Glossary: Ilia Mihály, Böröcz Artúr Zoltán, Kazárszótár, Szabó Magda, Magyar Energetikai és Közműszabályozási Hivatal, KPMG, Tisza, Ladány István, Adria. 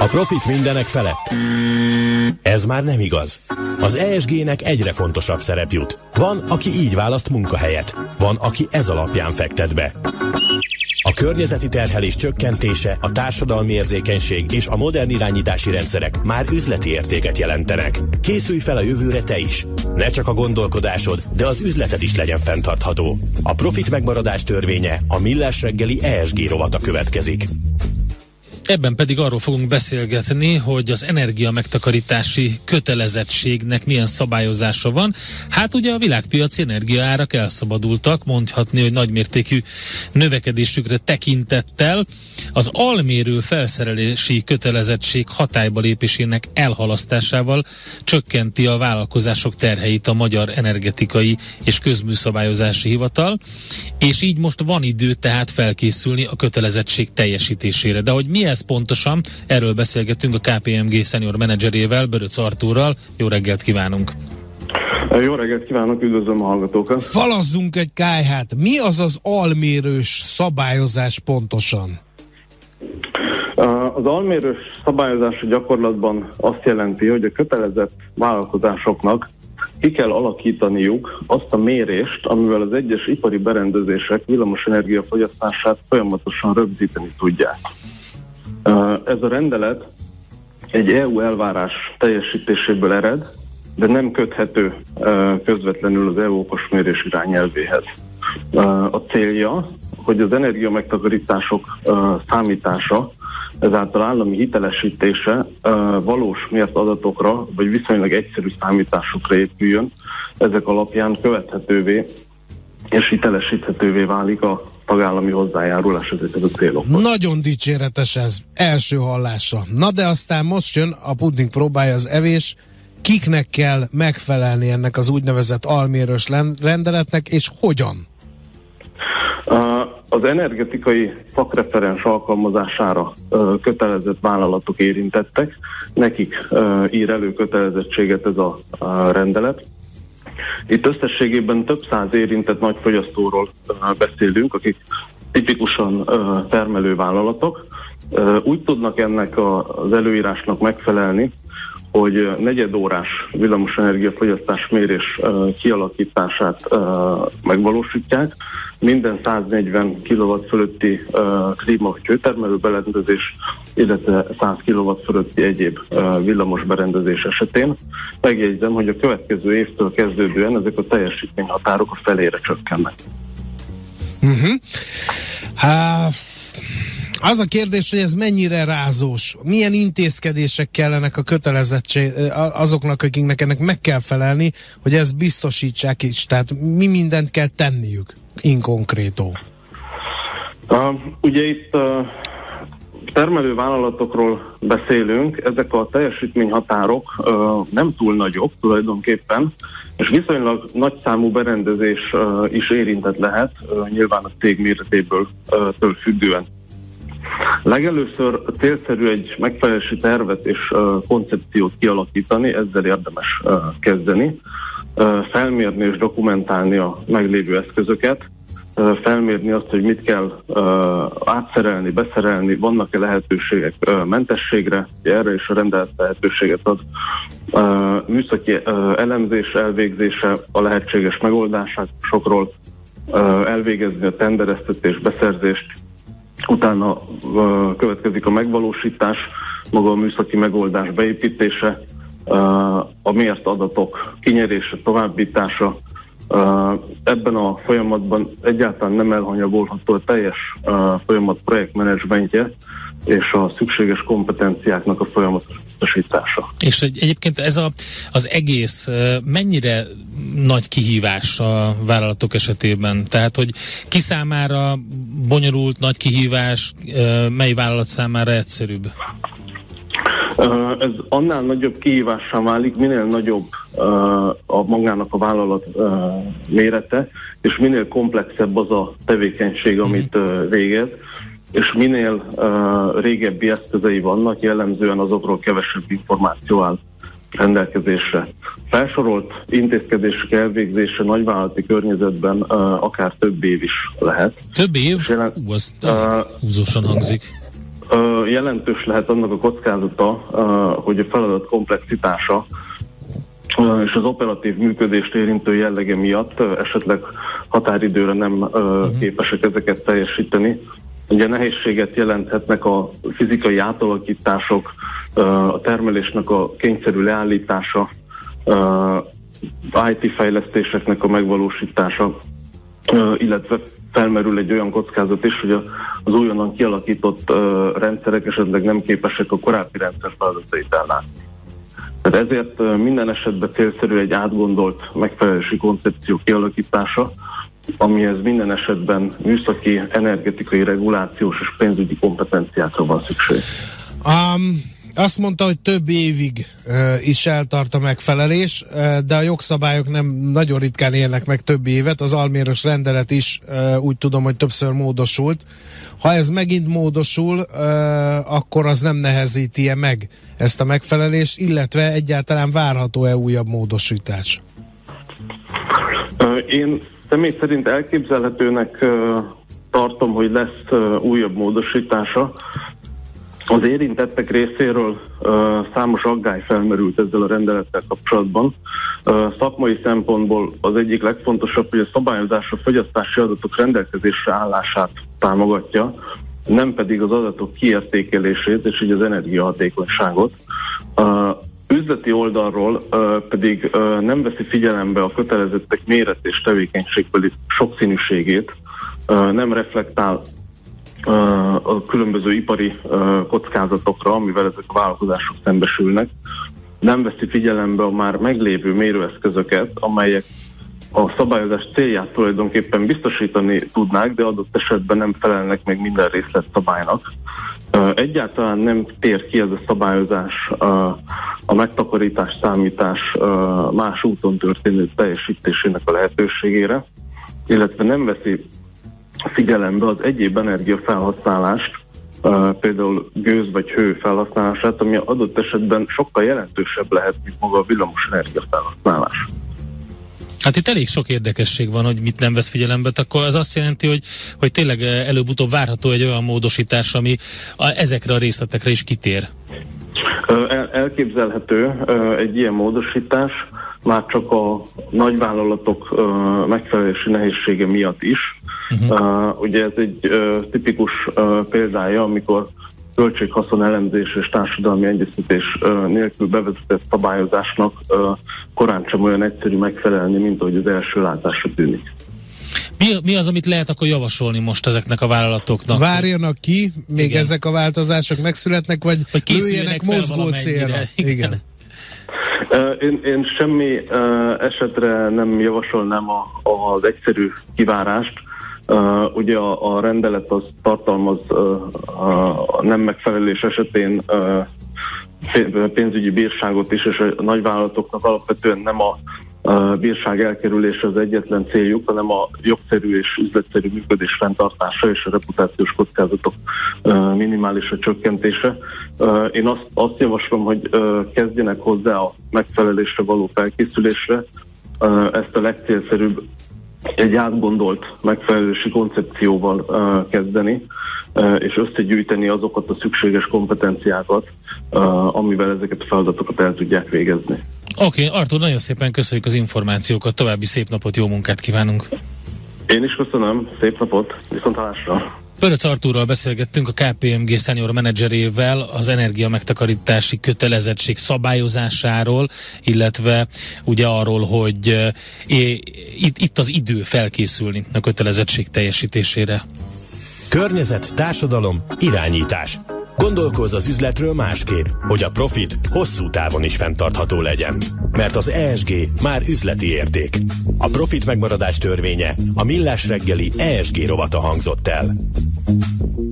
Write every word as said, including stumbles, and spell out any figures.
A profit mindenek felett. Ez már nem igaz. Az E S G-nek egyre fontosabb szerep jut. Van, aki így választ munkahelyet. Van, aki ez alapján fektet be. A környezeti terhelés csökkentése, a társadalmi érzékenység és a modern irányítási rendszerek már üzleti értéket jelentenek. Készülj fel a jövőre te is! Ne csak a gondolkodásod, de az üzleted is legyen fenntartható. A profit megmaradás törvénye, a Millás reggeli E S G rovata következik. Ebben pedig arról fogunk beszélgetni, hogy az energiamegtakarítási kötelezettségnek milyen szabályozása van. Hát ugye a világpiaci energiaárak elszabadultak, mondhatni, hogy nagymértékű növekedésükre tekintettel az almérő felszerelési kötelezettség hatályba lépésének elhalasztásával csökkenti a vállalkozások terheit a Magyar Energetikai és Közműszabályozási Hivatal, és így most van idő tehát felkészülni a kötelezettség teljesítésére. De hogy mi ez pontosan, erről beszélgetünk a K P M G senior menedzserével, Böröcz Artúrral. Jó reggelt kívánunk! Jó reggelt kívánok, üdvözlöm a hallgatókat! Falazzunk egy kályhát! Mi az az almérős szabályozás pontosan? Az almérős szabályozás gyakorlatban azt jelenti, hogy a kötelezett vállalkozásoknak ki kell alakítaniuk azt a mérést, amivel az egyes ipari berendezések villamosenergia fogyasztását folyamatosan rögzíteni tudják. Ez a rendelet egy E U elvárás teljesítéséből ered, de nem köthető közvetlenül az E U okosmérés irányelvéhez. A célja, hogy az energiamegtakarítások számítása, ezáltal állami hitelesítése valós mért adatokra, vagy viszonylag egyszerű számításokra épüljön, ezek alapján követhetővé és hitelesíthetővé válik a tagállami hozzájárulás ezeket a célokhoz. Nagyon dicséretes ez, első hallásra. Na de aztán most jön a pudding próbája, az evés. Kiknek kell megfelelni ennek az úgynevezett almérős rendeletnek, és hogyan? Az energetikai szakreferens alkalmazására kötelezett vállalatok érintettek. Nekik ír elő kötelezettséget ez a rendelet. Itt összességében több száz érintett nagyfogyasztóról beszélünk, akik tipikusan termelővállalatok. Úgy tudnak ennek az előírásnak megfelelni, hogy negyedórás villamosenergiafogyasztás mérés kialakítását megvalósítják. Minden száznegyven kilowatt fölötti klíma kőtermelő berendezés, illetve száz kilowatt fölötti egyéb villamos berendezés esetén. Megjegyzem, hogy a következő évtől kezdődően ezek a teljesítményhatárok a felére csökkennek. Uh-huh. Há... Az a kérdés, hogy ez mennyire rázós, milyen intézkedések kellenek a kötelezettség azoknak, akiknek ennek meg kell felelni, hogy ezt biztosítsák is, tehát mi mindent kell tenniük inkonkrétó? Uh, ugye itt uh, termelővállalatokról beszélünk, ezek a teljesítményhatárok uh, nem túl nagyok tulajdonképpen, és viszonylag nagyszámú berendezés uh, is érintett lehet, uh, nyilván a cég méretéből uh, függően. Legelőször célszerű egy megfelelési tervet és uh, koncepciót kialakítani, ezzel érdemes uh, kezdeni, uh, felmérni és dokumentálni a meglévő eszközöket, uh, felmérni azt, hogy mit kell uh, átszerelni, beszerelni, vannak-e lehetőségek uh, mentességre, erre is a rendelet lehetőséget ad, uh, műszaki uh, elemzés elvégzése, a lehetséges megoldásokról, uh, elvégezni a tendereztetést, beszerzést, utána uh, következik a megvalósítás, maga a műszaki megoldás beépítése, uh, a mért adatok kinyerése, továbbítása. Uh, ebben a folyamatban egyáltalán nem elhanyagolható a teljes uh, folyamat projektmenedzsmentje és a szükséges kompetenciáknak a folyamatos biztosítása. És egy, egyébként ez a, az egész mennyire nagy kihívás a vállalatok esetében? Tehát, hogy ki számára bonyolult, nagy kihívás, mely vállalat számára egyszerűbb? Ez annál nagyobb kihívássá válik, minél nagyobb a magának a vállalat mérete, és minél komplexebb az a tevékenység, amit végez, és minél uh, régebbi eszközei vannak, jellemzően azokról kevesebb információ áll rendelkezésre. Felsorolt intézkedések elvégzése nagyvállalati környezetben uh, akár több év is lehet. Több év? Jelen... Ú, az uh, húzósan hangzik. jelentős lehet annak a kockázata, hogy a feladat komplexitása és az operatív működést érintő jellege miatt esetleg határidőre nem képesek ezeket teljesíteni. Ugye nehézséget jelenthetnek a fizikai átalakítások, a termelésnek a kényszerű leállítása, i té fejlesztéseknek a megvalósítása, illetve felmerül egy olyan kockázat is, hogy az újonnan kialakított rendszerek esetleg nem képesek a korábbi rendszer feladatait ellátni. Tehát ezért minden esetben célszerű egy átgondolt megfelelési koncepció kialakítása, amihez minden esetben műszaki, energetikai, regulációs és pénzügyi kompetenciákra van szükség. Um... Azt mondta, hogy több évig uh, is eltart a megfelelés, uh, de a jogszabályok nem nagyon ritkán élnek meg több évet, az alméros rendelet is uh, úgy tudom, hogy többször módosult. Ha ez megint módosul, uh, akkor az nem nehezíti-e meg ezt a megfelelést, illetve egyáltalán várható-e újabb módosítás? Uh, én személy szerint elképzelhetőnek uh, tartom, hogy lesz uh, újabb módosítása. Az érintettek részéről uh, számos aggály felmerült ezzel a rendelettel kapcsolatban. Uh, szakmai szempontból az egyik legfontosabb, hogy a szabályozás a fogyasztási adatok rendelkezésre állását támogatja, nem pedig az adatok kiértékelését és így az energiahatékonyságot. Uh, üzleti oldalról uh, pedig uh, nem veszi figyelembe a kötelezettek méret és tevékenységbeli sokszínűségét, uh, nem reflektál a különböző ipari kockázatokra, amivel ezek a vállalkozások szembesülnek. Nem veszi figyelembe a már meglévő mérőeszközöket, amelyek a szabályozás célját tulajdonképpen biztosítani tudnák, de adott esetben nem felelnek meg minden részlet szabálynak. Egyáltalán nem tér ki ez a szabályozás a megtakarítás, számítás más úton történő teljesítésének a lehetőségére, illetve nem veszi figyelembe az egyéb energiafelhasználást, például gőz vagy hő felhasználását, ami adott esetben sokkal jelentősebb lehet, mint maga a villamos energiafelhasználás. Hát itt elég sok érdekesség van, hogy mit nem vesz figyelembe, akkor az azt jelenti, hogy, hogy tényleg előbb-utóbb várható egy olyan módosítás, ami a, ezekre a részletekre is kitér. El, elképzelhető egy ilyen módosítás, már csak a nagyvállalatok megfelelési nehézsége miatt is. Uh-huh. Uh, ugye ez egy uh, tipikus uh, példája, amikor költséghaszon elemzés és társadalmi egyeztetés uh, nélkül bevezetett szabályozásnak uh, korán sem olyan egyszerű megfelelni, mint ahogy az első látásra tűnik. Mi, mi az, amit lehet akkor javasolni most ezeknek a vállalatoknak? Várjanak ki, még igen, ezek a változások megszületnek, vagy, vagy lőjenek mozgó célra. Igen. Igen. Én, én semmi uh, esetre nem javasolnám a, a, az egyszerű kivárást. Uh, ugye a, a rendelet az tartalmaz uh, a nem megfelelés esetén uh, pénzügyi bírságot is, és a nagyvállalatoknak alapvetően nem a uh, bírság elkerülése az egyetlen céljuk, hanem a jogszerű és üzletszerű működés fenntartása és a reputációs kockázatok uh, minimális a csökkentése. Uh, én azt, azt javaslom, hogy uh, kezdjenek hozzá a megfelelésre való felkészülésre, uh, ezt a legcélszerűbb egy átgondolt megfelelési koncepcióval uh, kezdeni, uh, és összegyűjteni azokat a szükséges kompetenciákat, uh, amivel ezeket a feladatokat el tudják végezni. Oké, okay, Artúr, nagyon szépen köszönjük az információkat, további szép napot, jó munkát kívánunk! Én is köszönöm, szép napot, viszontlátásra! Böröcz Artúrral beszélgettünk, a ká pé em gé senior menedzserével az energia megtakarítási kötelezettség szabályozásáról, illetve ugye arról, hogy e, itt, itt az idő felkészülni a kötelezettség teljesítésére. Környezet, társadalom, irányítás. Gondolkozz az üzletről másképp, hogy a profit hosszú távon is fenntartható legyen. Mert az e es gé már üzleti érték. A profit megmaradás törvénye a Millás reggeli e es gé rovata hangzott el.